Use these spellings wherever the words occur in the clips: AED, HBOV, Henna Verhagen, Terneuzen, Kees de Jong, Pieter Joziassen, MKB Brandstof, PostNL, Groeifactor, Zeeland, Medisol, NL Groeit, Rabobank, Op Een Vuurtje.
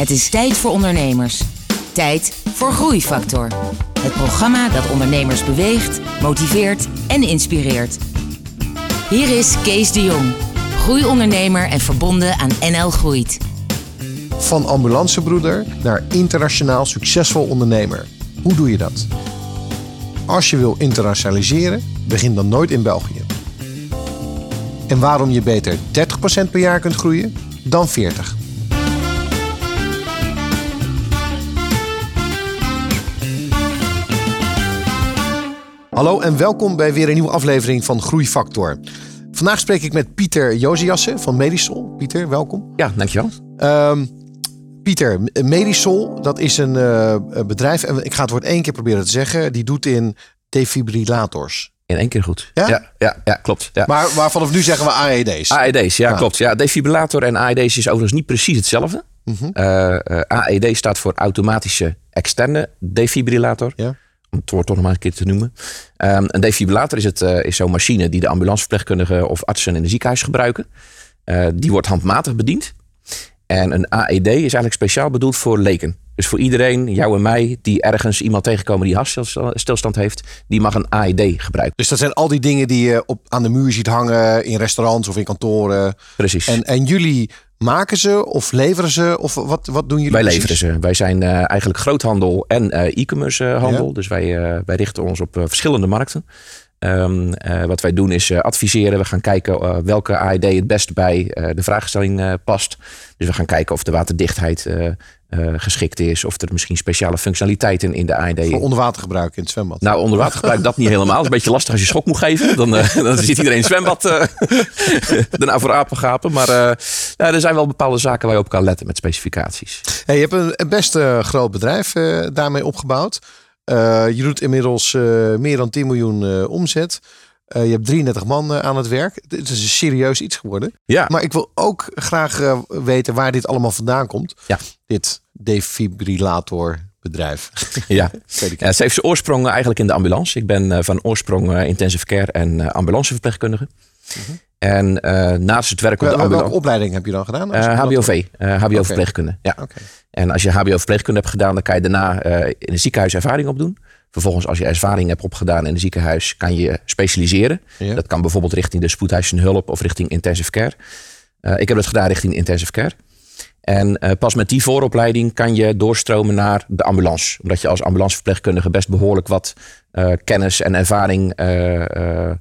Het is tijd voor ondernemers. Tijd voor Groeifactor. Het programma dat ondernemers beweegt, motiveert en inspireert. Hier is Kees de Jong, groeiondernemer en verbonden aan NL Groeit. Van ambulancebroeder naar internationaal succesvol ondernemer. Hoe doe je dat? Als je wil internationaliseren, begin dan nooit in België. En waarom je beter 30% per jaar kunt groeien dan 40%. Hallo en welkom bij weer een nieuwe aflevering van Groeifactor. Vandaag spreek ik met Pieter Joziassen van Medisol. Pieter, welkom. Ja, dankjewel. Pieter, Medisol, dat is een bedrijf, en ik ga het woord 1 keer proberen te zeggen, die doet in defibrillators. In 1 keer goed. Ja? Ja, klopt. Ja. Maar vanaf nu zeggen we AED's. AED's, ja, klopt. Ja, defibrillator en AED's is overigens niet precies hetzelfde. Mm-hmm. AED staat voor automatische externe defibrillator. Ja. Om het woord toch nog maar een keer te noemen. Een defibrillator is zo'n machine die de ambulanceverpleegkundigen of artsen in het ziekenhuis gebruiken. Die wordt handmatig bediend. En een AED is eigenlijk speciaal bedoeld voor leken. Dus voor iedereen, jou en mij, die ergens iemand tegenkomen die hartstilstand heeft, die mag een AED gebruiken. Dus dat zijn al die dingen die je aan de muur ziet hangen in restaurants of in kantoren. Precies. En jullie maken ze of leveren ze? Of wat doen jullie? Wij leveren ze. Wij zijn eigenlijk groothandel en e-commerce handel. Ja. Dus wij richten ons op verschillende markten. Wat wij doen is adviseren. We gaan kijken welke AED het best bij de vraagstelling past. Dus we gaan kijken of de waterdichtheid geschikt is. Of er misschien speciale functionaliteiten in de AED. Voor onderwatergebruik in het zwembad? Nou, onderwatergebruik dat niet helemaal. Het is een beetje lastig als je schok moet geven. Dan zit iedereen in het zwembad daarna voor apengapen. Maar er zijn wel bepaalde zaken waar je op kan letten met specificaties. Hey, je hebt een best groot bedrijf daarmee opgebouwd. Je doet inmiddels meer dan 10 miljoen omzet. Je hebt 33 man aan het werk. Het is een serieus iets geworden. Ja. Maar ik wil ook graag weten waar dit allemaal vandaan komt. Ja. Dit defibrillatorbedrijf. Ja. Het heeft zijn oorsprong eigenlijk in de ambulance. Ik ben van oorsprong intensive care en ambulanceverpleegkundige. Uh-huh. En naast het werk op de ambulance. Welke opleiding heb je dan gedaan? HBOV. HBO-verpleegkunde. Okay. Ja. Okay. En als je HBO-verpleegkunde hebt gedaan, dan kan je daarna in het ziekenhuis ervaring opdoen. Vervolgens, als je ervaring hebt opgedaan in het ziekenhuis, kan je specialiseren. Ja. Dat kan bijvoorbeeld richting de spoedeisende hulp of richting intensive care. Ik heb dat gedaan richting intensive care. En pas met die vooropleiding kan je doorstromen naar de ambulance. Omdat je als ambulanceverpleegkundige best behoorlijk wat kennis en ervaring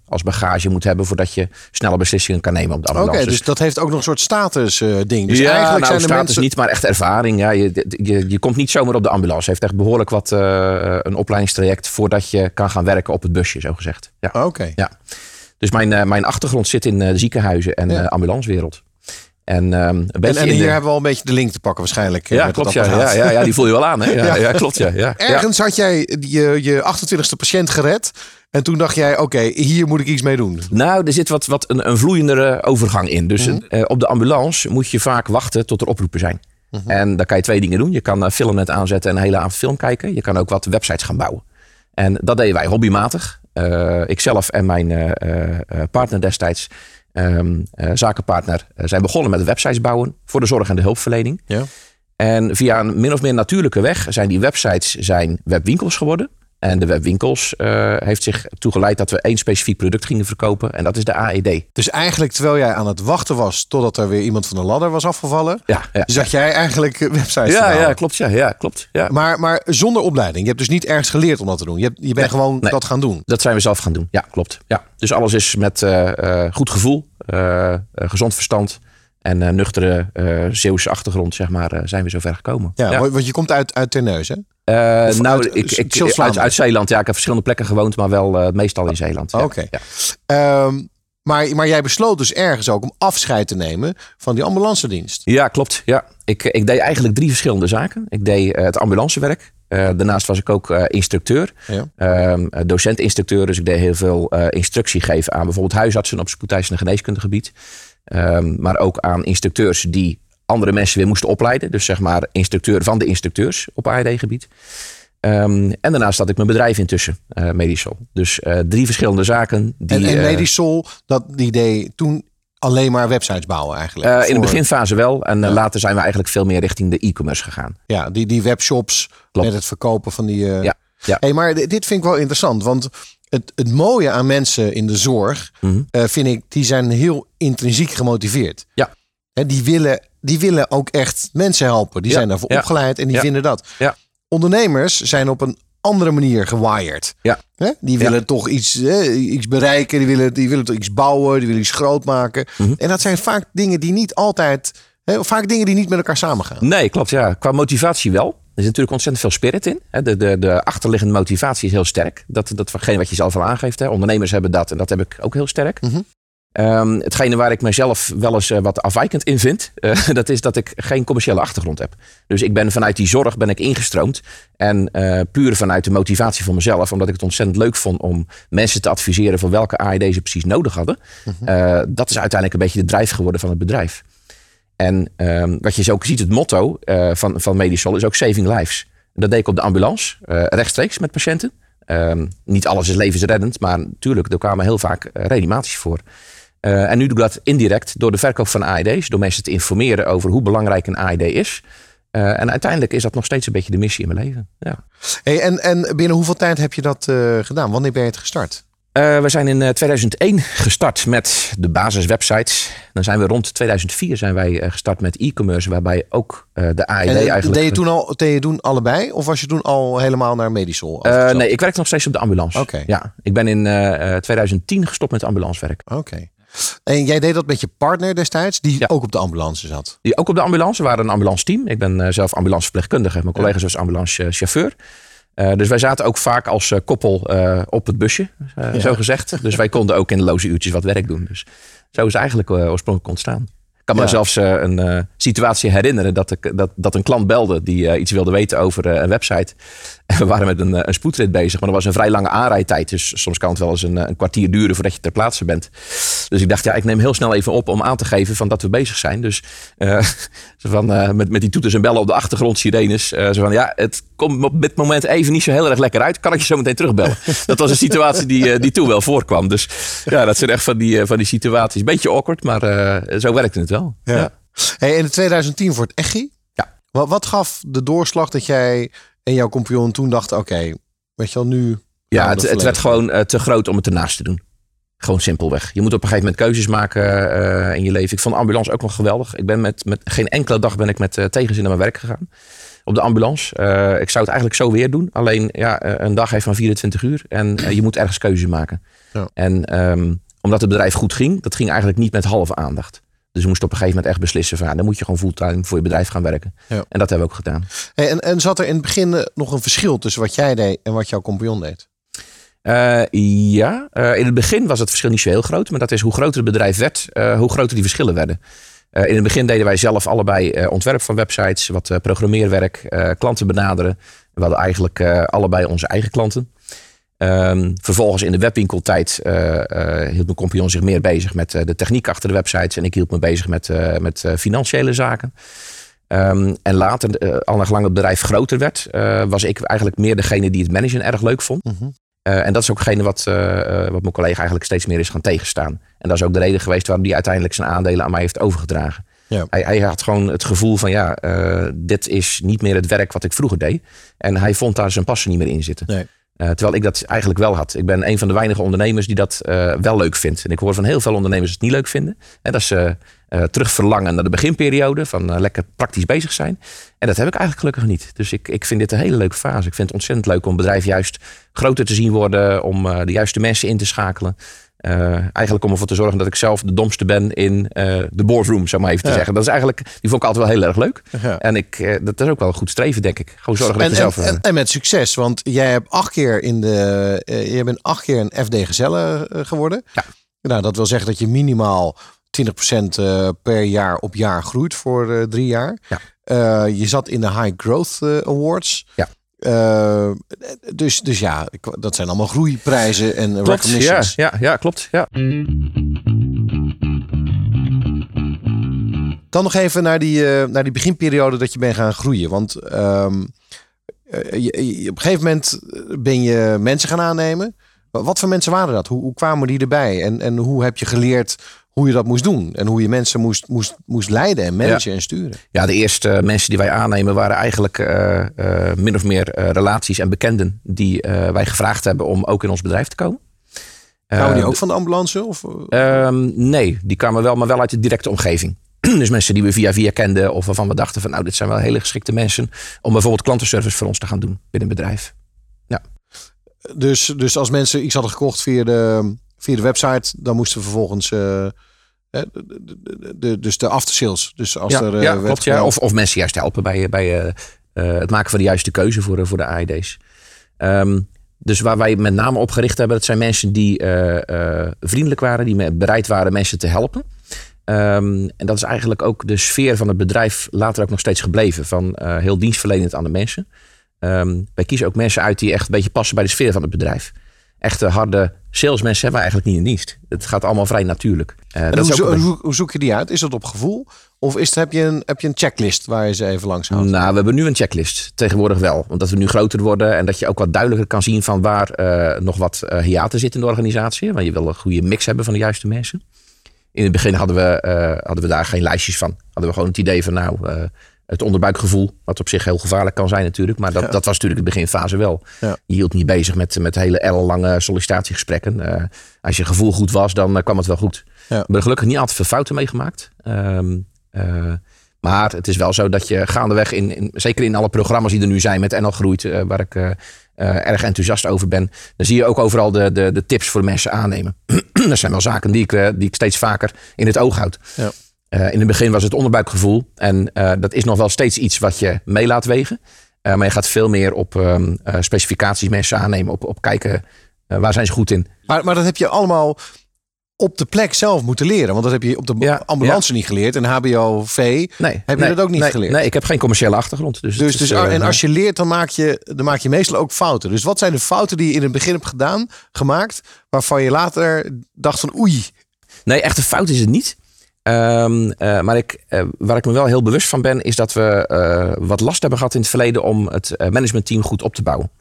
als bagage moet hebben voordat je snelle beslissingen kan nemen op de ambulance. Oké, dus dat heeft ook nog een soort status ding. Dus ja, eigenlijk zijn status mensen niet, maar echt ervaring. Ja, je komt niet zomaar op de ambulance. Je heeft echt behoorlijk wat een opleidingstraject voordat je kan gaan werken op het busje, zo gezegd. Ja. Oké. Ja. Dus mijn achtergrond zit in ziekenhuizen en ambulancewereld. En hier hebben we al een beetje de link te pakken waarschijnlijk. Ja, klopt. Ja, die voel je wel aan. Hè? Ja, klopt. Ja. Ergens had jij je 28e patiënt gered. En toen dacht jij, oké, hier moet ik iets mee doen. Nou, er zit wat een vloeiendere overgang in. Dus op de ambulance moet je vaak wachten tot er oproepen zijn. Mm-hmm. En dan kan je 2 dingen doen. Je kan filmnet aanzetten en een hele avond film kijken. Je kan ook wat websites gaan bouwen. En dat deden wij hobbymatig. Ikzelf en mijn partner destijds. Zakenpartner zijn begonnen met websites bouwen voor de zorg en de hulpverlening. Ja. En via een min of meer natuurlijke weg zijn die websites webwinkels geworden. En de webwinkels heeft zich toegeleid dat we 1 specifiek product gingen verkopen. En dat is de AED. Dus eigenlijk terwijl jij aan het wachten was totdat er weer iemand van de ladder was afgevallen. Ja. Zag jij eigenlijk websites te bouwen. Ja, klopt. Ja. Maar zonder opleiding. Je hebt dus niet ergens geleerd om dat te doen. Je bent gewoon dat gaan doen. Dat zijn we zelf gaan doen. Ja, klopt. Ja. Dus alles is met goed gevoel, gezond verstand en nuchtere Zeeuwse achtergrond, zeg maar, zijn we zover gekomen. Ja, want je komt uit Terneuzen, hè? Uit Zeeland. Ja, ik heb verschillende plekken gewoond, maar wel meestal in Zeeland. Ja. Oké. Ja. Maar jij besloot dus ergens ook om afscheid te nemen van die ambulancedienst. Ja, klopt. Ja. Ik deed eigenlijk 3 verschillende zaken. Ik deed het ambulancewerk. Daarnaast was ik ook instructeur. Ja. Docent-instructeur. Dus ik deed heel veel instructie geven aan bijvoorbeeld huisartsen op spoedeisende geneeskundegebied. Maar ook aan instructeurs die andere mensen weer moesten opleiden. Dus zeg maar instructeur van de instructeurs op AED-gebied. En daarnaast had ik mijn bedrijf intussen, Medisol. Dus 3 verschillende zaken. Die, en Medisol, die deed toen alleen maar websites bouwen eigenlijk? In de beginfase wel. En later zijn we eigenlijk veel meer richting de e-commerce gegaan. Ja, die webshops. Klopt. Met het verkopen van die... Ja. Hey, maar dit vind ik wel interessant. Want het mooie aan mensen in de zorg... Mm-hmm. Vind ik, die zijn heel intrinsiek gemotiveerd. Ja. Hè, die willen ook echt mensen helpen. Die zijn daarvoor opgeleid en die vinden dat. Ja. Ondernemers zijn op een andere manier gewired. Ja. Hè? Die willen toch iets bereiken. Die willen toch iets bouwen. Die willen iets groot maken. Mm-hmm. En dat zijn vaak dingen die niet altijd... Vaak dingen die niet met elkaar samengaan. Nee, klopt. Ja. Qua motivatie wel. Er zit natuurlijk ontzettend veel spirit in. De achterliggende motivatie is heel sterk. Dat hetgeen wat je zelf al aangeeft. Hè. Ondernemers hebben dat en dat heb ik ook heel sterk. Mm-hmm. Hetgene waar ik mezelf wel eens wat afwijkend in vind... dat is dat ik geen commerciële achtergrond heb. Dus ik ben vanuit die zorg ingestroomd. En puur vanuit de motivatie van mezelf... omdat ik het ontzettend leuk vond om mensen te adviseren... voor welke AED ze precies nodig hadden. Mm-hmm. Dat is uiteindelijk een beetje de drijf geworden van het bedrijf. En wat je zo ook ziet, het motto van Medisol is ook saving lives. Dat deed ik op de ambulance, rechtstreeks met patiënten. Niet alles is levensreddend, maar natuurlijk, er kwamen heel vaak reanimaties voor. En nu doe ik dat indirect door de verkoop van AED's. Door mensen te informeren over hoe belangrijk een AED is. En uiteindelijk is dat nog steeds een beetje de missie in mijn leven. Ja. Hey, en binnen hoeveel tijd heb je dat gedaan? Wanneer ben je het gestart? We zijn in 2001 gestart met de basiswebsites. Dan zijn we rond 2004 gestart met e-commerce, waarbij ook de AED eigenlijk... Deed je toen allebei? Of was je toen al helemaal naar Medisol? Nee, ik werk nog steeds op de ambulance. Okay. Ja, ik ben in 2010 gestopt met ambulancewerk. Oké. Okay. En jij deed dat met je partner destijds, die ook op de ambulance zat? Die ook op de ambulance. We waren een ambulance team. Ik ben zelf ambulanceverpleegkundige. Mijn collega's was ambulancechauffeur. Dus wij zaten ook vaak als koppel op het busje, zo gezegd. Dus wij konden ook in de loze uurtjes wat werk doen. Dus zo is eigenlijk oorspronkelijk ontstaan. Ik kan me zelfs een situatie herinneren dat een klant belde die iets wilde weten over een website. En we waren met een spoedrit bezig, maar dat was een vrij lange aanrijdtijd. Dus soms kan het wel eens een kwartier duren voordat je ter plaatse bent. Dus ik dacht, ik neem heel snel even op om aan te geven van dat we bezig zijn. Dus met die toeters en bellen op de achtergrond, sirenes. Het komt op dit moment even niet zo heel erg lekker uit. Kan ik je zo meteen terugbellen? Dat was een situatie die toen wel voorkwam. Dus ja, dat zijn echt van die situaties. Beetje awkward, maar zo werkte het wel. Ja. Ja. Hey, in 2010 voor het EGI. Ja. Wat gaf de doorslag dat jij en jouw compagnon toen dachten, oké, weet je wel, nu... Ja, het werd gewoon te groot om het ernaast te doen. Gewoon simpelweg. Je moet op een gegeven moment keuzes maken in je leven. Ik vond de ambulance ook nog geweldig. Ik ben met geen enkele dag met tegenzin naar mijn werk gegaan. Op de ambulance. Ik zou het eigenlijk zo weer doen. Alleen een dag heeft maar 24 uur. En je moet ergens keuzes maken. Ja. En omdat het bedrijf goed ging. Dat ging eigenlijk niet met halve aandacht. Dus we moesten op een gegeven moment echt beslissen van... dan moet je gewoon fulltime voor je bedrijf gaan werken. Ja. En dat hebben we ook gedaan. Hey, en zat er in het begin nog een verschil tussen wat jij deed en wat jouw compagnon deed? In het begin was het verschil niet zo heel groot. Maar dat is hoe groter het bedrijf werd, hoe groter die verschillen werden. In het begin deden wij zelf allebei ontwerp van websites, wat programmeerwerk, klanten benaderen. We hadden eigenlijk allebei onze eigen klanten. Vervolgens in de webwinkeltijd hield mijn compagnon zich meer bezig met de techniek achter de websites. En ik hield me bezig met financiële zaken. En later, al naar gelang het bedrijf groter werd, was ik eigenlijk meer degene die het managen erg leuk vond. Mm-hmm. En dat is ook hetgene wat mijn collega eigenlijk steeds meer is gaan tegenstaan. En dat is ook de reden geweest waarom hij uiteindelijk zijn aandelen aan mij heeft overgedragen. Ja. Hij had gewoon het gevoel van dit is niet meer het werk wat ik vroeger deed. En hij vond daar zijn passie niet meer in zitten. Nee. Terwijl ik dat eigenlijk wel had. Ik ben een van de weinige ondernemers die dat wel leuk vindt. En ik hoor van heel veel ondernemers het niet leuk vinden. En dat ze terug verlangen naar de beginperiode. Van lekker praktisch bezig zijn. En dat heb ik eigenlijk gelukkig niet. Dus ik vind dit een hele leuke fase. Ik vind het ontzettend leuk om het bedrijf juist groter te zien worden. Om de juiste mensen in te schakelen. Eigenlijk om ervoor te zorgen dat ik zelf de domste ben in de boardroom, zou maar even te zeggen. Dat is eigenlijk, die vond ik altijd wel heel erg leuk. Ja. En dat is ook wel een goed streven, denk ik. Gewoon zorgen dat je zelf... En met succes, want jij hebt 8 keer jij bent 8 keer een FD Gezelle geworden. Ja. Nou, dat wil zeggen dat je minimaal 20% per jaar op jaar groeit voor 3 jaar. Ja. Je zat in de High Growth Awards. Ja. Dus dat zijn allemaal groeiprijzen en klopt, recognitions. Ja, klopt. Ja. Dan nog even naar die beginperiode dat je bent gaan groeien. Want op een gegeven moment ben je mensen gaan aannemen. Wat voor mensen waren dat? Hoe kwamen die erbij? En hoe heb je geleerd hoe je dat moest doen? En hoe je mensen moest leiden en managen en sturen? Ja, de eerste mensen die wij aannemen waren eigenlijk min of meer relaties en bekenden die wij gevraagd hebben om ook in ons bedrijf te komen. Kwamen die ook van de ambulance? Of? Nee, die kwamen wel, maar wel uit de directe omgeving. Dus mensen die we via kenden of waarvan we dachten van nou, dit zijn wel hele geschikte mensen om bijvoorbeeld klantenservice voor ons te gaan doen binnen een bedrijf. Ja. Dus als mensen iets hadden gekocht via de website, dan moesten we vervolgens dus de after sales. Dus als klopt, ja. Of mensen juist helpen bij het maken van de juiste keuze voor de AED's. Dus waar wij met name op gericht hebben, dat zijn mensen die vriendelijk waren, die bereid waren mensen te helpen. En dat is eigenlijk ook de sfeer van het bedrijf later ook nog steeds gebleven. Van heel dienstverlenend aan de mensen. Wij kiezen ook mensen uit die echt een beetje passen bij de sfeer van het bedrijf. Echte harde salesmensen hebben we eigenlijk niet in dienst. Het gaat allemaal vrij natuurlijk. Hoe zoek je die uit? Is dat op gevoel? Of heb je een checklist waar je ze even langs houdt? Nou, we hebben nu een checklist. Tegenwoordig wel. Omdat we nu groter worden. En dat je ook wat duidelijker kan zien van waar nog wat hiaten zit in de organisatie. Want je wil een goede mix hebben van de juiste mensen. In het begin hadden we daar geen lijstjes van. Hadden we gewoon het idee van het onderbuikgevoel. Wat op zich heel gevaarlijk kan zijn natuurlijk. Maar dat was natuurlijk de beginfase wel. Ja. Je hield niet bezig met hele ellenlange sollicitatiegesprekken. Als je gevoel goed was, dan kwam het wel goed. Ja. We hebben gelukkig niet altijd veel fouten meegemaakt. Maar het is wel zo dat je gaandeweg, zeker in alle programma's die er nu zijn met NL Groeit. Waar ik erg enthousiast over ben. Dan zie je ook overal de tips voor mensen aannemen. Dat zijn wel zaken die ik steeds vaker in het oog houd. Ja. In het begin was het onderbuikgevoel. En dat is nog wel steeds iets wat je mee laat wegen. Maar je gaat veel meer op specificaties mensen aannemen. Op kijken waar zijn ze goed in. Maar dat heb je allemaal op de plek zelf moeten leren. Want dat heb je op de ambulance niet geleerd. En HBOV heb je dat ook niet geleerd. Nee, ik heb geen commerciële achtergrond. Dus als je leert, dan maak je meestal ook fouten. Dus wat zijn de fouten die je in het begin hebt gemaakt... waarvan je later dacht van oei? Nee, echt een fout is het niet. Maar waar ik me wel heel bewust van ben... is dat we wat last hebben gehad in het verleden... om het managementteam goed op te bouwen.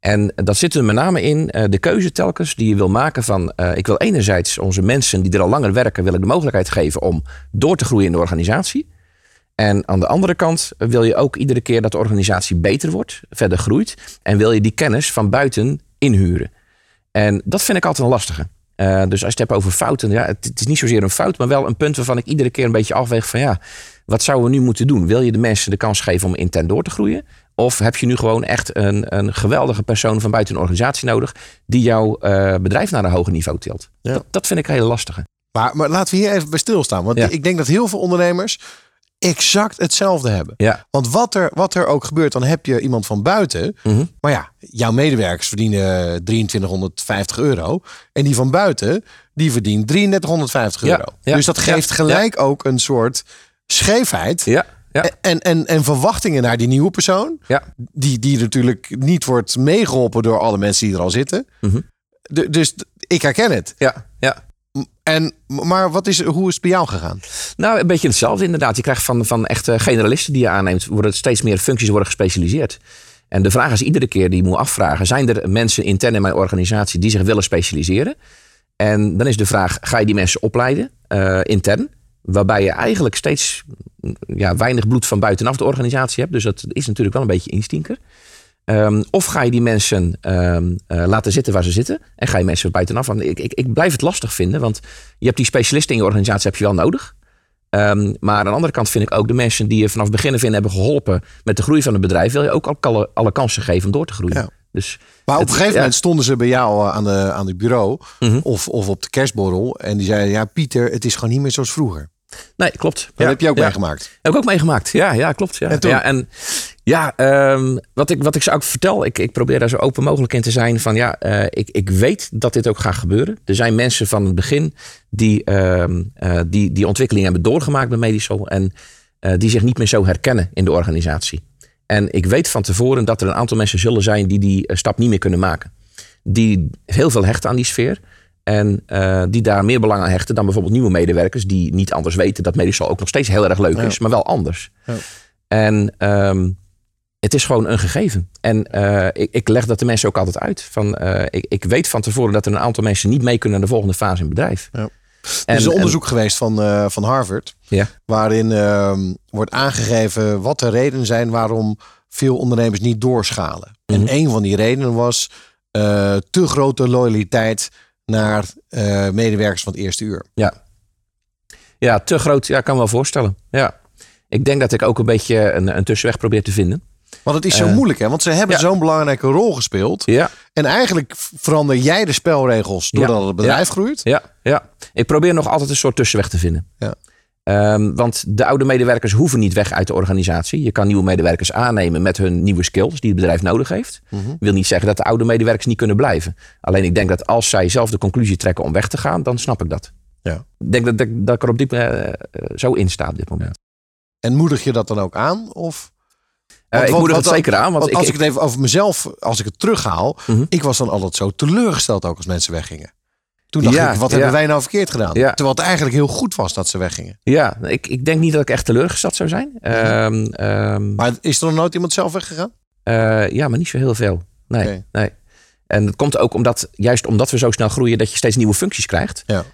En dat zit er met name in de keuze telkens die je wil maken van... ik wil enerzijds onze mensen die er al langer werken... wil ik de mogelijkheid geven om door te groeien in de organisatie. En aan de andere kant wil je ook iedere keer dat de organisatie beter wordt... verder groeit en wil je die kennis van buiten inhuren. En dat vind ik altijd een lastige. Dus als je het hebt over fouten, het is niet zozeer een fout... maar wel een punt waarvan ik iedere keer een beetje afweeg van... wat zouden we nu moeten doen? Wil je de mensen de kans geven om intern door te groeien... Of heb je nu gewoon echt een geweldige persoon van buiten een organisatie nodig... die jouw bedrijf naar een hoger niveau tilt? Ja. Dat vind ik heel lastig. Maar laten we hier even bij stilstaan. Want ik denk dat heel veel ondernemers exact hetzelfde hebben. Ja. Want wat er ook gebeurt, dan heb je iemand van buiten. Mm-hmm. Maar jouw medewerkers verdienen €2350. En die van buiten, die verdient €3350. Ja. Dus dat geeft gelijk ook een soort scheefheid... Ja. Ja. En verwachtingen naar die nieuwe persoon. Ja. Die natuurlijk niet wordt meegeholpen door alle mensen die er al zitten. Mm-hmm. Dus ik herken het. Ja, ja. Maar hoe is het bij jou gegaan? Nou, een beetje hetzelfde inderdaad. Je krijgt van echte generalisten die je aanneemt... worden steeds meer functies worden gespecialiseerd. En de vraag is iedere keer die je moet afvragen... zijn er mensen intern in mijn organisatie die zich willen specialiseren? En dan is de vraag, ga je die mensen opleiden intern... Waarbij je eigenlijk steeds weinig bloed van buitenaf de organisatie hebt. Dus dat is natuurlijk wel een beetje instinker. Of ga je die mensen laten zitten waar ze zitten. En ga je mensen buitenaf. Want ik blijf het lastig vinden. Want je hebt die specialisten in je organisatie heb je wel nodig. Maar aan de andere kant vind ik ook de mensen die je vanaf het begin hebben geholpen. Met de groei van het bedrijf. Wil je ook alle kansen geven om door te groeien. Ja. Dus maar op een gegeven moment stonden ze bij jou aan het bureau. Mm-hmm. Of op de kerstborrel. En die zeiden, Pieter, het is gewoon niet meer zoals vroeger. Nee, klopt. Dat heb je ook meegemaakt. Heb ik ook meegemaakt. Ja, klopt. Ja. En toen? Wat ik ze ook vertel, ik probeer daar zo open mogelijk in te zijn. Van ik weet dat dit ook gaat gebeuren. Er zijn mensen van het begin die ontwikkeling hebben doorgemaakt bij Medisol. En die zich niet meer zo herkennen in de organisatie. En ik weet van tevoren dat er een aantal mensen zullen zijn die stap niet meer kunnen maken. Die heel veel hechten aan die sfeer. En die daar meer belang aan hechten dan bijvoorbeeld nieuwe medewerkers... die niet anders weten dat Medisol ook nog steeds heel erg leuk is, maar wel anders. Ja. En Het is gewoon een gegeven. En ik leg dat de mensen ook altijd uit. Van, ik weet van tevoren dat er een aantal mensen niet mee kunnen naar de volgende fase in het bedrijf. Ja. Er is een onderzoek geweest van Harvard. Ja. Waarin wordt aangegeven wat de redenen zijn waarom veel ondernemers niet doorschalen. Mm-hmm. En een van die redenen was te grote loyaliteit naar medewerkers van het eerste uur. Ja, te groot. Ja, kan wel voorstellen. Ja. Ik denk dat ik ook een beetje een tussenweg probeer te vinden. Want het is zo moeilijk, hè? Want ze hebben zo'n belangrijke rol gespeeld. Ja. En eigenlijk verander jij de spelregels doordat het bedrijf groeit. Ja. Ik probeer nog altijd een soort tussenweg te vinden. Ja. Want de oude medewerkers hoeven niet weg uit de organisatie. Je kan nieuwe medewerkers aannemen met hun nieuwe skills die het bedrijf nodig heeft. Mm-hmm. Dat wil niet zeggen dat de oude medewerkers niet kunnen blijven. Alleen ik denk dat als zij zelf de conclusie trekken om weg te gaan, dan snap ik dat. Ja. Ik denk dat ik er op die zo in sta op dit moment. En moedig je dat dan ook aan? Of? Ik moedig het zeker aan. Want als ik het even over mezelf, als ik het terughaal. Mm-hmm. Ik was dan altijd zo teleurgesteld ook als mensen weggingen. Toen dacht ik, wat hebben wij nou verkeerd gedaan? Ja. Terwijl het eigenlijk heel goed was dat ze weggingen. Ja, ik denk niet dat ik echt teleurgesteld zou zijn. Maar is er nog nooit iemand zelf weggegaan? Ja, maar niet zo heel veel. Nee, nee. En dat komt ook juist omdat we zo snel groeien, dat je steeds nieuwe functies krijgt. Ja.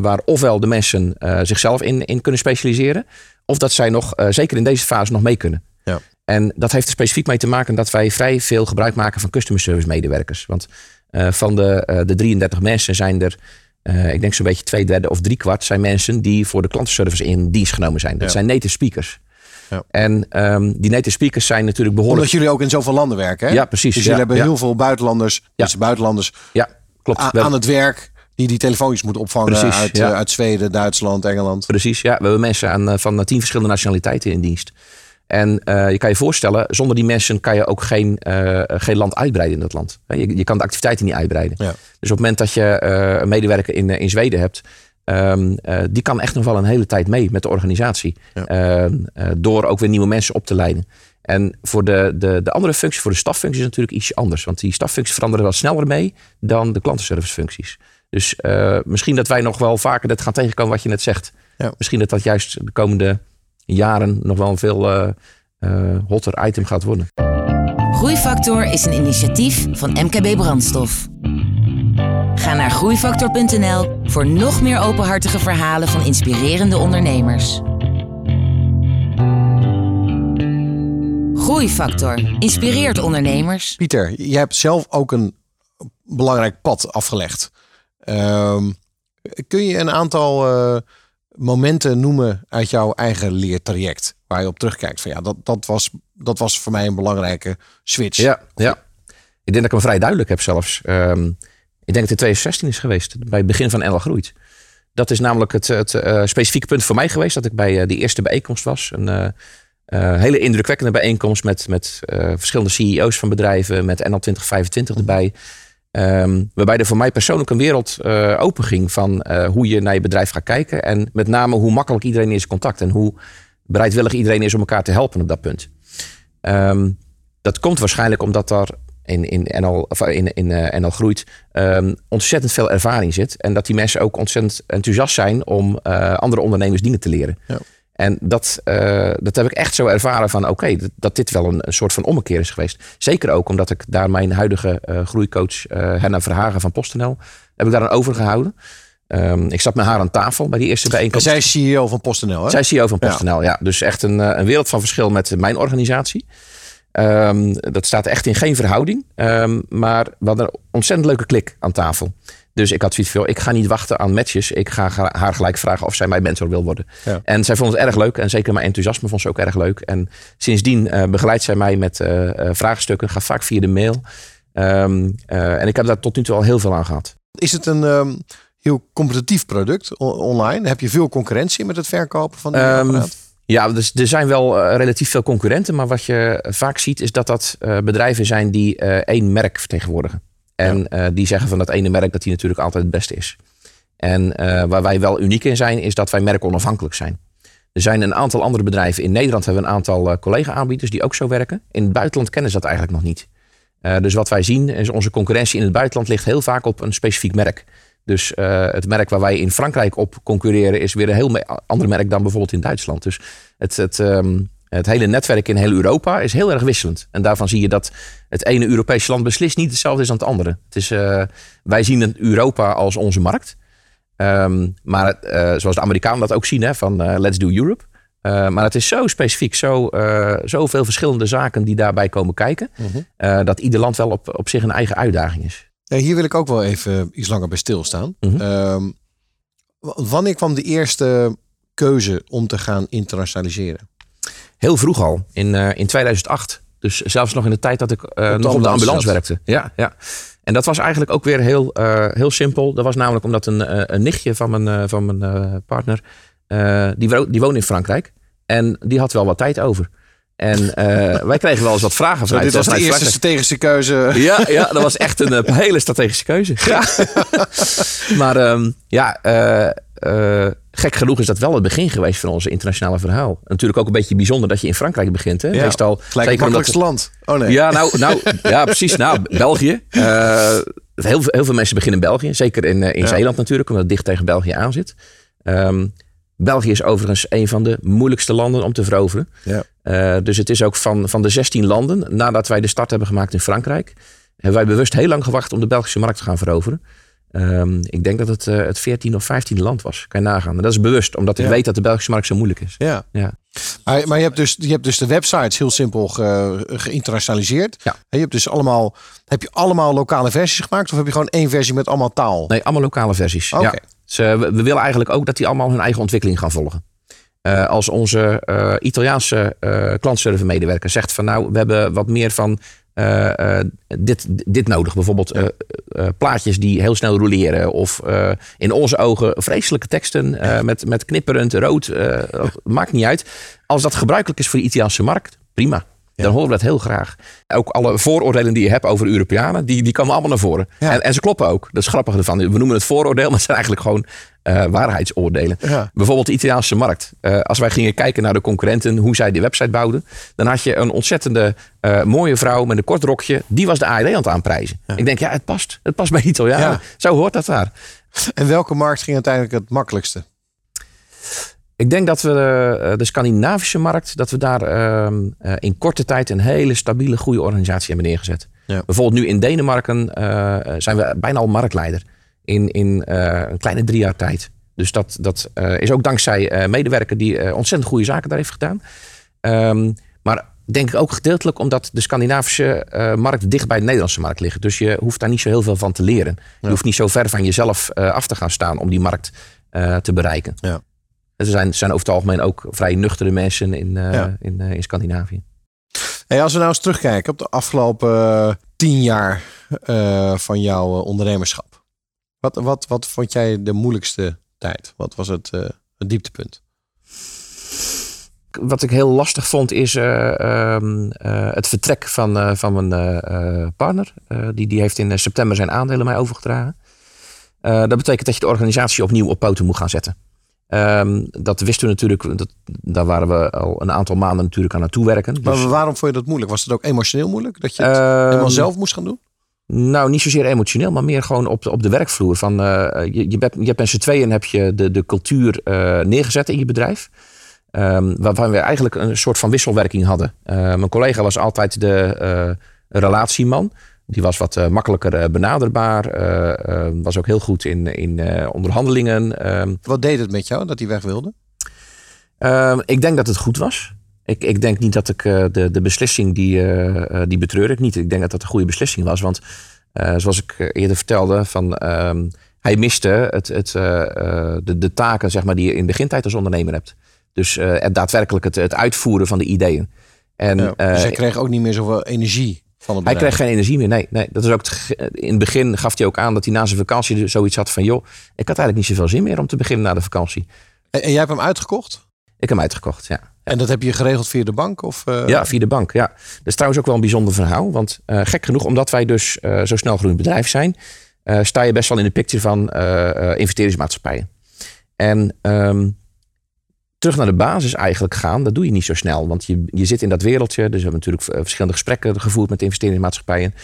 Waar ofwel de mensen zichzelf in kunnen specialiseren. Of dat zij nog, zeker in deze fase, nog mee kunnen. Ja. En dat heeft er specifiek mee te maken dat wij vrij veel gebruik maken van customer service medewerkers. Want van de 33 mensen zijn er, ik denk zo'n beetje 2/3 of 3/4... zijn mensen die voor de klantenservice in dienst genomen zijn. Dat zijn native speakers. Ja. En die native speakers zijn natuurlijk behoorlijk... Omdat jullie ook in zoveel landen werken, hè? Ja, precies. Dus jullie hebben heel veel buitenlanders, klopt, aan het werk... Die telefoontjes moeten opvangen uit Zweden, Duitsland, Engeland. Precies, ja. We hebben mensen van 10 verschillende nationaliteiten in dienst. En je kan je voorstellen, zonder die mensen kan je ook geen land uitbreiden in dat land. Je kan de activiteiten niet uitbreiden. Ja. Dus op het moment dat je een medewerker in Zweden hebt... die kan echt nog wel een hele tijd mee met de organisatie. Ja. Door ook weer nieuwe mensen op te leiden. En voor de andere functie, voor de staffunctie is natuurlijk iets anders. Want die staffuncties veranderen wel sneller mee dan de klantenservicefuncties. Dus misschien dat wij nog wel vaker dat gaan tegenkomen wat je net zegt. Ja. Misschien dat juist de komende jaren nog wel een veel hotter item gaat worden. Groeifactor is een initiatief van MKB Brandstof. Ga naar groeifactor.nl voor nog meer openhartige verhalen van inspirerende ondernemers. Groeifactor inspireert ondernemers. Pieter, jij hebt zelf ook een belangrijk pad afgelegd. Kun je een aantal momenten noemen uit jouw eigen leertraject waar je op terugkijkt? Van dat was voor mij een belangrijke switch. Ja. Ik denk dat ik hem vrij duidelijk heb zelfs. Ik denk dat het 2016 is geweest, bij het begin van NL Groeit. Dat is namelijk het specifieke punt voor mij geweest dat ik bij die eerste bijeenkomst was. Een hele indrukwekkende bijeenkomst met verschillende CEO's van bedrijven, met NL 2025 erbij. Waarbij er voor mij persoonlijk een wereld open ging van hoe je naar je bedrijf gaat kijken. En met name hoe makkelijk iedereen is in contact. En hoe bereidwillig iedereen is om elkaar te helpen op dat punt. Dat komt waarschijnlijk omdat daar in NL Groeit ontzettend veel ervaring zit. En dat die mensen ook ontzettend enthousiast zijn om andere ondernemers dingen te leren. Ja. En dat heb ik echt zo ervaren van dat dit wel een soort van ommekeer is geweest. Zeker ook omdat ik daar mijn huidige groeicoach Henna Verhagen van PostNL heb ik daar aan overgehouden. Ik zat met haar aan tafel bij die eerste bijeenkomst. En zij is CEO van PostNL, hè? Zij is CEO van PostNL, ja. Dus echt een wereld van verschil met mijn organisatie. Dat staat echt in geen verhouding. Maar we hadden een ontzettend leuke klik aan tafel. Dus ik had zoiets van, ik ga niet wachten aan matches. Ik ga haar gelijk vragen of zij mijn mentor wil worden. Ja. En zij vond het erg leuk. En zeker mijn enthousiasme vond ze ook erg leuk. En sindsdien begeleidt zij mij met vraagstukken. Gaat vaak via de mail. En ik heb daar tot nu toe al heel veel aan gehad. Is het een heel competitief product online? Heb je veel concurrentie met het verkopen van die apparaat? Ja, dus er zijn wel relatief veel concurrenten. Maar wat je vaak ziet is dat bedrijven zijn die één merk vertegenwoordigen. En die zeggen van dat ene merk dat die natuurlijk altijd het beste is. En waar wij wel uniek in zijn, is dat wij merkonafhankelijk zijn. Er zijn een aantal andere bedrijven. In Nederland hebben we een aantal collega-aanbieders die ook zo werken. In het buitenland kennen ze dat eigenlijk nog niet. Dus wat wij zien is onze concurrentie in het buitenland ligt heel vaak op een specifiek merk. Dus het merk waar wij in Frankrijk op concurreren is weer een heel ander merk dan bijvoorbeeld in Duitsland. Dus het Het hele netwerk in heel Europa is heel erg wisselend. En daarvan zie je dat het ene Europese land beslist niet hetzelfde is dan het andere. Het is, wij zien Europa als onze markt. Maar zoals de Amerikanen dat ook zien, hè, van let's do Europe. Maar het is zo specifiek, zoveel verschillende zaken die daarbij komen kijken. Mm-hmm. Dat ieder land wel op zich een eigen uitdaging is. Ja, hier wil ik ook wel even iets langer bij stilstaan. Mm-hmm. Wanneer kwam de eerste keuze om te gaan internationaliseren? Heel vroeg al, in 2008. Dus zelfs nog in de tijd dat ik nog op de ambulance werkte. Ja. En dat was eigenlijk ook weer heel simpel. Dat was namelijk omdat een nichtje van mijn partner... Die woonde in Frankrijk. En die had wel wat tijd over. En wij kregen wel eens wat vragen vanuit. Dit was de eerste strategische keuze. Ja, dat was echt een hele strategische keuze. Ja. Maar gek genoeg is dat wel het begin geweest van ons internationale verhaal. En natuurlijk ook een beetje bijzonder dat je in Frankrijk begint. Hè? Ja, meestal, het lijkt het makkelijkste land. Oh nee. Ja, ja, precies. Nou, België. Heel veel mensen beginnen in België. Zeker in Zeeland natuurlijk, omdat het dicht tegen België aan zit. België is overigens een van de moeilijkste landen om te veroveren. Ja. Dus het is ook van de 16 landen, nadat wij de start hebben gemaakt in Frankrijk, hebben wij bewust heel lang gewacht om de Belgische markt te gaan veroveren. Ik denk dat het 14 of 15e land was. Kan je nagaan. En dat is bewust, omdat ik weet dat de Belgische markt zo moeilijk is. Ja. Maar je hebt dus de websites heel simpel geïnternationaliseerd. Ja. Heb je allemaal lokale versies gemaakt? Of heb je gewoon één versie met allemaal taal? Nee, allemaal lokale versies. Okay. Ja. Dus, we willen eigenlijk ook dat die allemaal hun eigen ontwikkeling gaan volgen. Als onze Italiaanse klantservice medewerker zegt van nou, we hebben wat meer van dit nodig. Bijvoorbeeld plaatjes die heel snel rouleren. Of in onze ogen vreselijke teksten met knipperend rood. Maakt niet uit. Als dat gebruikelijk is voor de Italiaanse markt, prima. Ja. Dan horen we dat heel graag. Ook alle vooroordelen die je hebt over Europeanen, die komen allemaal naar voren. Ja. En ze kloppen ook. Dat is grappig ervan. We noemen het vooroordeel, maar het zijn eigenlijk gewoon waarheidsoordelen. Ja. Bijvoorbeeld de Italiaanse markt. Als wij gingen kijken naar de concurrenten, hoe zij die website bouwden, dan had je een ontzettende mooie vrouw met een kort rokje. Die was de AED aan het aanprijzen. Ja. Ik denk, ja, het past bij Italianen. Ja. Zo hoort dat daar. En welke markt ging uiteindelijk het makkelijkste? Ik denk dat we de Scandinavische markt, dat we daar in korte tijd een hele stabiele, goede organisatie hebben neergezet. Ja. Bijvoorbeeld nu in Denemarken zijn we bijna al marktleider in een kleine 3 jaar tijd. Dus dat is ook dankzij medewerker die ontzettend goede zaken daar heeft gedaan. Maar denk ik ook gedeeltelijk omdat de Scandinavische markt dicht bij de Nederlandse markt ligt. Dus je hoeft daar niet zo heel veel van te leren. Ja. Je hoeft niet zo ver van jezelf af te gaan staan om die markt te bereiken. Ja. Er zijn over het algemeen ook vrij nuchtere mensen in Scandinavië. Hey, als we nou eens terugkijken op de afgelopen 10 jaar van jouw ondernemerschap. Wat vond jij de moeilijkste tijd? Wat was het dieptepunt? Wat ik heel lastig vond is het vertrek van mijn partner. Die heeft in september zijn aandelen mij overgedragen. Dat betekent dat je de organisatie opnieuw op poten moet gaan zetten. Dat wisten we natuurlijk, daar waren we al een aantal maanden natuurlijk aan naartoe werken. Maar dus, waarom vond je dat moeilijk? Was het ook emotioneel moeilijk? Dat je het helemaal zelf moest gaan doen? Nou, niet zozeer emotioneel, maar meer gewoon op de werkvloer. Van, je hebt met z'n tweeën heb je de cultuur neergezet in je bedrijf. Waarvan we eigenlijk een soort van wisselwerking hadden. Mijn collega was altijd de relatieman. Die was wat makkelijker benaderbaar. Was ook heel goed in onderhandelingen. Wat deed het met jou dat hij weg wilde? Ik denk dat het goed was. Ik denk niet dat ik de beslissing, die betreur ik niet. Ik denk dat dat een goede beslissing was. Want zoals ik eerder vertelde, hij miste de taken zeg maar, die je in de begintijd als ondernemer hebt. Dus daadwerkelijk het uitvoeren van de ideeën. En, dus hij kreeg ook niet meer zoveel energie. Hij kreeg geen energie meer, nee. Dat is ook in het begin gaf hij ook aan dat hij na zijn vakantie zoiets had van... joh, ik had eigenlijk niet zoveel zin meer om te beginnen na de vakantie. En jij hebt hem uitgekocht? Ik heb hem uitgekocht, ja. En dat heb je geregeld via de bank? Of, Ja, via de bank, ja. Dat is trouwens ook wel een bijzonder verhaal. Want gek genoeg, omdat wij dus zo snel groeiend bedrijf zijn... sta je best wel in de picture van investeringsmaatschappijen. En... terug naar de basis eigenlijk gaan, dat doe je niet zo snel. Want je zit in dat wereldje. Dus we hebben natuurlijk verschillende gesprekken gevoerd met investeringsmaatschappijen.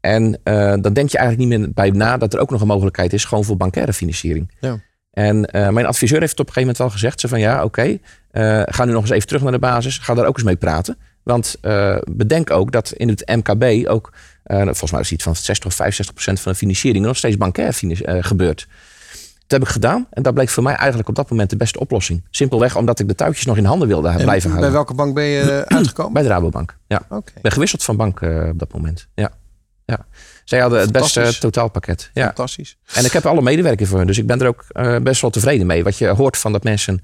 En dan denk je eigenlijk niet meer bij na dat er ook nog een mogelijkheid is. Gewoon voor bankaire financiering. Ja. En mijn adviseur heeft het op een gegeven moment wel gezegd. Ze van ja, oké, ga nu nog eens even terug naar de basis. Ga daar ook eens mee praten. Want bedenk ook dat in het MKB ook... volgens mij is iets van 60 of 65% van de financiering nog steeds bankair gebeurt. Dat heb ik gedaan. En dat bleek voor mij eigenlijk op dat moment de beste oplossing. Simpelweg omdat ik de touwtjes nog in handen wilde blijven houden. Bij welke bank ben je uitgekomen? Bij de Rabobank. Ja. Okay. Ik ben gewisseld van bank op dat moment. Ja. Zij hadden het beste totaalpakket. Ja. Fantastisch. En ik heb alle medewerkers voor hun. Dus ik ben er ook best wel tevreden mee. Wat je hoort van dat mensen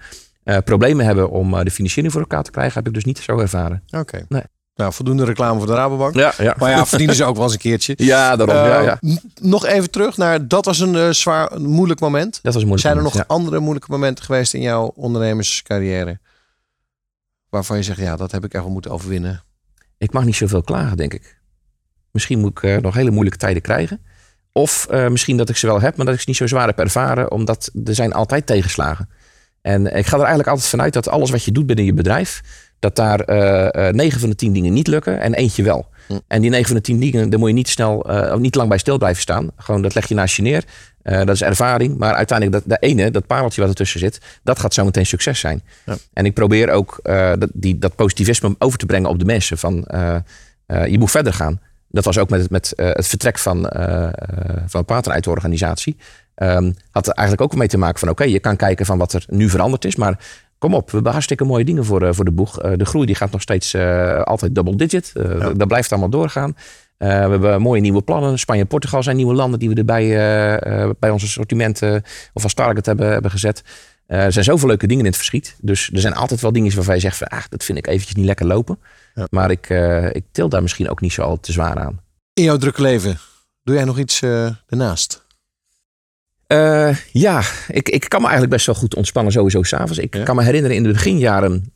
problemen hebben om de financiering voor elkaar te krijgen, heb ik dus niet zo ervaren. Oké. Nee. Nou, voldoende reclame voor de Rabobank. Ja. Maar ja, verdienen ze ook wel eens een keertje. Ja, daarom. Ja. Nog even terug naar, dat was een zwaar, moeilijk moment. Dat was een moeilijk moment. Zijn er nog andere moeilijke momenten geweest in jouw ondernemerscarrière? Waarvan je zegt, ja, dat heb ik echt wel moeten overwinnen. Ik mag niet zoveel klagen, denk ik. Misschien moet ik nog hele moeilijke tijden krijgen. Of misschien dat ik ze wel heb, maar dat ik ze niet zo zwaar heb ervaren. Omdat er zijn altijd tegenslagen. En ik ga er eigenlijk altijd vanuit dat alles wat je doet binnen je bedrijf, dat daar 9 van de 10 dingen niet lukken en eentje wel. Hm. En die 9 van de 10 dingen, daar moet je niet lang bij stil blijven staan. Gewoon, dat leg je naast je neer. Dat is ervaring. Maar uiteindelijk, dat pareltje wat ertussen zit, dat gaat zo meteen succes zijn. Ja. En ik probeer ook dat positivisme over te brengen op de mensen. Van je moet verder gaan. Dat was ook met het vertrek van Pater uit de organisatie. Had er eigenlijk ook mee te maken van je kan kijken van wat er nu veranderd is. Maar kom op, we hebben hartstikke mooie dingen voor de boeg. De groei die gaat nog steeds altijd double digit. Dat blijft allemaal doorgaan. We hebben mooie nieuwe plannen. Spanje en Portugal zijn nieuwe landen die we erbij bij onze assortimenten of als target hebben gezet. Er zijn zoveel leuke dingen in het verschiet. Dus er zijn altijd wel dingen waarvan je zegt van, dat vind ik eventjes niet lekker lopen. Ja. Maar ik til daar misschien ook niet zo al te zwaar aan. In jouw drukke leven, doe jij nog iets ernaast? Ik kan me eigenlijk best wel goed ontspannen sowieso s'avonds. Ik kan me herinneren, in de beginjaren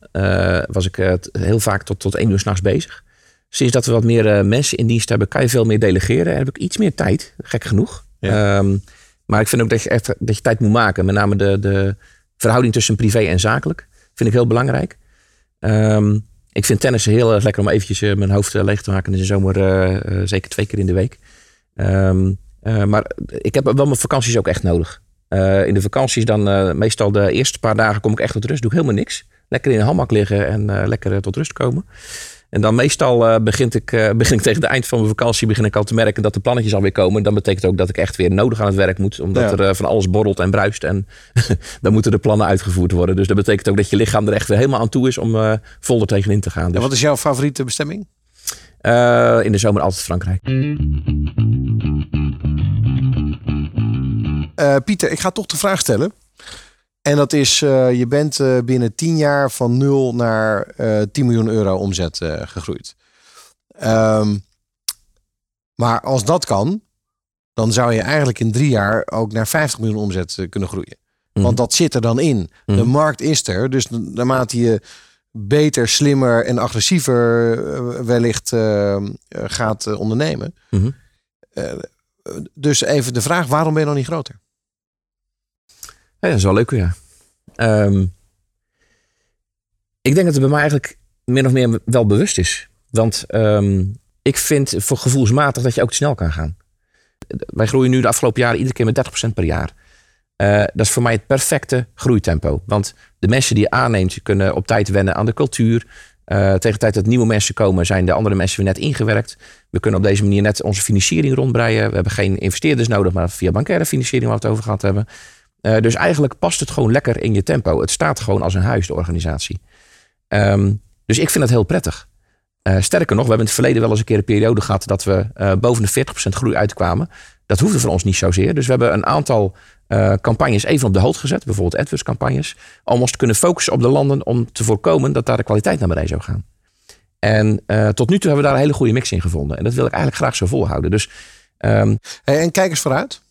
was ik heel vaak tot 1 uur s'nachts bezig. Sinds dat we wat meer mensen in dienst hebben, kan je veel meer delegeren. En heb ik iets meer tijd, gek genoeg. Ja. Maar ik vind ook dat je echt dat je tijd moet maken. Met name de verhouding tussen privé en zakelijk vind ik heel belangrijk. Ik vind tennis heel erg lekker om eventjes mijn hoofd leeg te maken in de zomer. Zeker 2 keer in de week. Maar ik heb wel mijn vakanties ook echt nodig. In de vakanties dan meestal de eerste paar dagen kom ik echt tot rust. Doe ik helemaal niks. Lekker in de hammak liggen en lekker tot rust komen. En dan meestal begin ik tegen het eind van mijn vakantie al te merken dat de plannetjes alweer komen. Dan betekent ook dat ik echt weer nodig aan het werk moet. Omdat er van alles borrelt en bruist. En dan moeten de plannen uitgevoerd worden. Dus dat betekent ook dat je lichaam er echt weer helemaal aan toe is om vol er tegenin te gaan. Dus. En wat is jouw favoriete bestemming? In de zomer altijd Frankrijk. Pieter, ik ga toch de vraag stellen. En dat is, je bent binnen 10 jaar van 0 naar 10 miljoen euro omzet gegroeid. Maar als dat kan, dan zou je eigenlijk in 3 jaar ook naar 50 miljoen omzet kunnen groeien. Mm. Want dat zit er dan in. Mm. De markt is er. Dus naarmate je beter, slimmer en agressiever wellicht gaat ondernemen. Mm-hmm. Dus even de vraag, waarom ben je nog niet groter? Ja, dat is wel leuk, ja. Ik denk dat het bij mij eigenlijk min of meer wel bewust is. Want ik vind voor gevoelsmatig dat je ook te snel kan gaan. Wij groeien nu de afgelopen jaren iedere keer met 30% per jaar. Dat is voor mij het perfecte groeitempo. Want de mensen die je aanneemt kunnen op tijd wennen aan de cultuur. Tegen de tijd dat nieuwe mensen komen, zijn de andere mensen weer net ingewerkt. We kunnen op deze manier net onze financiering rondbreien. We hebben geen investeerders nodig, maar via bankaire financiering waar we het over gehad hebben. Dus eigenlijk past het gewoon lekker in je tempo. Het staat gewoon als een huis, de organisatie. Dus ik vind dat heel prettig. Sterker nog, we hebben in het verleden wel eens een keer een periode gehad dat we boven de 40% groei uitkwamen. Dat hoefde voor ons niet zozeer. Dus we hebben een aantal campagnes even op de hoogte gezet. Bijvoorbeeld AdWords campagnes. Om ons te kunnen focussen op de landen. Om te voorkomen dat daar de kwaliteit naar beneden zou gaan. En tot nu toe hebben we daar een hele goede mix in gevonden. En dat wil ik eigenlijk graag zo volhouden. Dus, en kijk eens vooruit.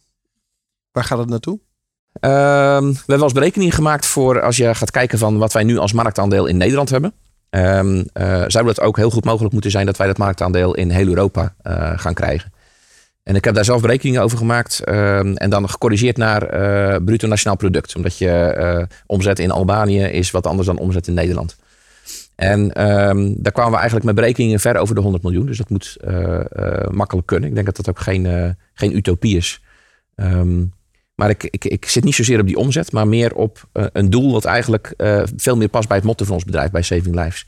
Waar gaat het naartoe? We hebben wel eens berekeningen gemaakt voor als je gaat kijken van wat wij nu als marktaandeel in Nederland hebben. Zou het ook heel goed mogelijk moeten zijn dat wij dat marktaandeel in heel Europa gaan krijgen. En ik heb daar zelf berekeningen over gemaakt en dan gecorrigeerd naar bruto nationaal product. Omdat je omzet in Albanië is wat anders dan omzet in Nederland. En daar kwamen we eigenlijk met berekeningen ver over de 100 miljoen. Dus dat moet makkelijk kunnen. Ik denk dat dat ook geen utopie is. Maar ik zit niet zozeer op die omzet, maar meer op een doel wat eigenlijk veel meer past bij het motto van ons bedrijf, bij Saving Lives.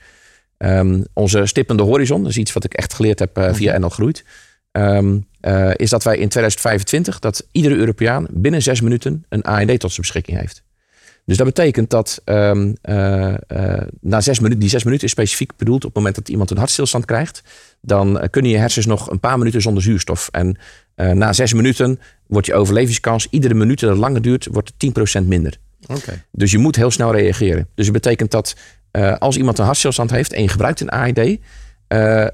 Onze stippende horizon, dat is iets wat ik echt geleerd heb via NL Groeit. Is dat wij in 2025 dat iedere Europeaan binnen 6 minuten een AED tot zijn beschikking heeft. Dus dat betekent dat na 6 minuten, die 6 minuten is specifiek bedoeld op het moment dat iemand een hartstilstand krijgt, dan kunnen je hersens nog een paar minuten zonder zuurstof. En na 6 minuten wordt je overlevingskans, iedere minuut dat het langer duurt, wordt 10% minder. Okay. Dus je moet heel snel reageren. Dus dat betekent dat als iemand een hartstilstand heeft en je gebruikt een AED,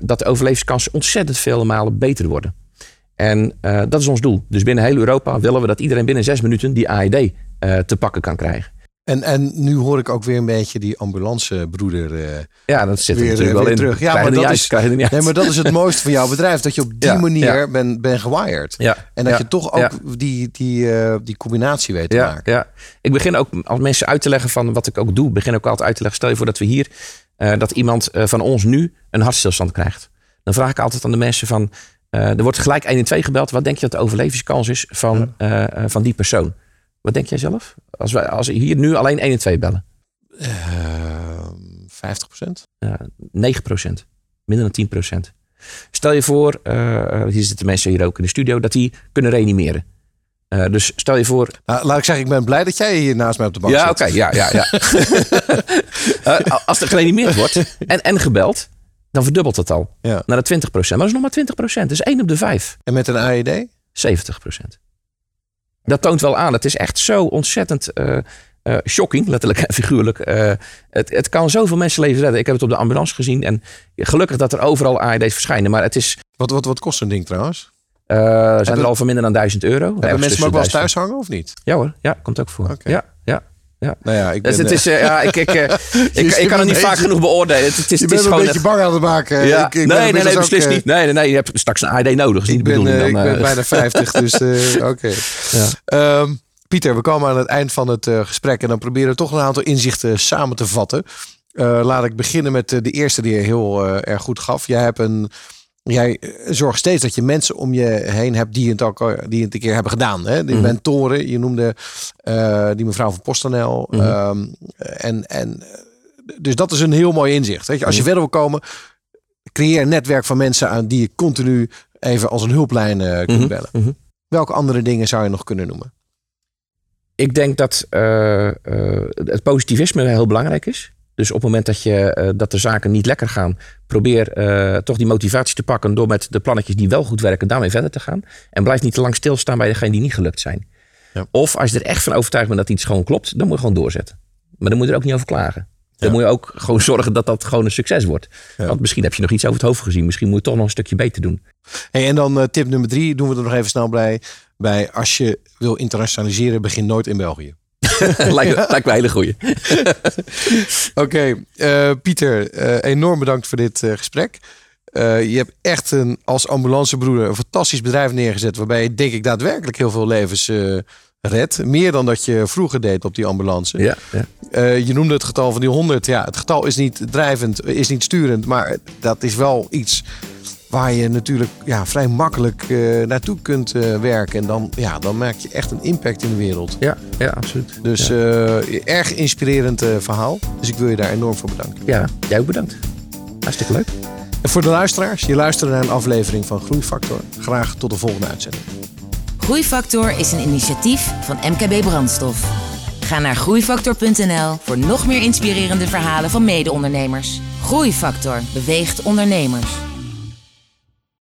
dat de overlevingskansen ontzettend vele malen beter worden. En dat is ons doel. Dus binnen heel Europa willen we dat iedereen binnen 6 minuten die AED te pakken kan krijgen. En nu hoor ik ook weer een beetje die ambulancebroeder dat zit er natuurlijk wel in. Terug. Ja, maar dat is het mooiste van jouw bedrijf. Dat je op die manier ben gewired. Ja, en dat je toch ook die combinatie weet te maken. Ja. Ik begin ook als mensen uit te leggen van wat ik ook doe. Begin ook altijd uit te leggen. Stel je voor dat we hier, dat iemand van ons nu een hartstilstand krijgt. Dan vraag ik altijd aan de mensen van, er wordt gelijk 112 gebeld. Wat denk je dat de overlevingskans is van die persoon? Wat denk jij zelf? Als we hier nu alleen 112 bellen. 50%? 9%. Minder dan 10%. Stel je voor, hier zitten mensen hier ook in de studio, dat die kunnen reanimeren. Dus stel je voor... laat ik zeggen, ik ben blij dat jij hier naast mij op de bank zit. Okay, ja. Als er gereanimeerd wordt en gebeld, dan verdubbelt het al. Ja. Naar de 20%. Maar dat is nog maar 20%. Dat is 1 op de 5. En met een AED? 70%. Dat toont wel aan. Het is echt zo ontzettend shocking, letterlijk en figuurlijk. Het kan zoveel mensenlevens redden. Ik heb het op de ambulance gezien. En gelukkig dat er overal AED's verschijnen. Maar het is... Wat kost zo'n ding trouwens? Zijn er al van minder dan €1.000. Hebben mensen hem ook wel eens thuis hangen of niet? Ja hoor, komt ook voor. Okay. Ja. Nou ja, ik kan het niet vaak genoeg beoordelen. Je bent een beetje bang aan het maken. Ja. Nee, beslist niet. Nee, je hebt straks een AED nodig. Dus ik ben bijna 50, dus oké. Ja. Pieter, we komen aan het eind van het gesprek. En dan proberen we toch een aantal inzichten samen te vatten. Laat ik beginnen met de eerste die je heel erg goed gaf. Jij zorgt steeds dat je mensen om je heen hebt die het een keer hebben gedaan. Hè? Die mentoren, je noemde die mevrouw van PostNL. Dus dat is een heel mooi inzicht. Weet je? Als je verder wil komen, creëer een netwerk van mensen aan die je continu even als een hulplijn kunt bellen. Mm-hmm. Welke andere dingen zou je nog kunnen noemen? Ik denk dat het positivisme heel belangrijk is. Dus op het moment dat de zaken niet lekker gaan, probeer toch die motivatie te pakken door met de plannetjes die wel goed werken, daarmee verder te gaan. En blijf niet te lang stilstaan bij degenen die niet gelukt zijn. Ja. Of als je er echt van overtuigd bent dat iets gewoon klopt, dan moet je gewoon doorzetten. Maar dan moet je er ook niet over klagen. Dan moet je ook gewoon zorgen dat dat gewoon een succes wordt. Ja. Want misschien heb je nog iets over het hoofd gezien. Misschien moet je toch nog een stukje beter doen. Hey, en dan tip nummer 3, doen we er nog even snel bij. Als je wil internationaliseren, begin nooit in België. Lijkt me een hele goeie. Oké, Pieter, enorm bedankt voor dit gesprek. Je hebt echt als ambulancebroeder een fantastisch bedrijf neergezet, waarbij je denk ik daadwerkelijk heel veel levens redt. Meer dan dat je vroeger deed op die ambulance. Ja. Je noemde het getal van die 100. Ja, het getal is niet drijvend, is niet sturend, maar dat is wel iets waar je natuurlijk vrij makkelijk naartoe kunt werken. En dan maak je echt een impact in de wereld. Ja, absoluut. Dus erg inspirerend verhaal. Dus ik wil je daar enorm voor bedanken. Ja, jij ook bedankt. Hartstikke leuk. En voor de luisteraars, je luistert naar een aflevering van Groeifactor. Graag tot de volgende uitzending. Groeifactor is een initiatief van MKB Brandstof. Ga naar groeifactor.nl voor nog meer inspirerende verhalen van mede-ondernemers. Groeifactor beweegt ondernemers.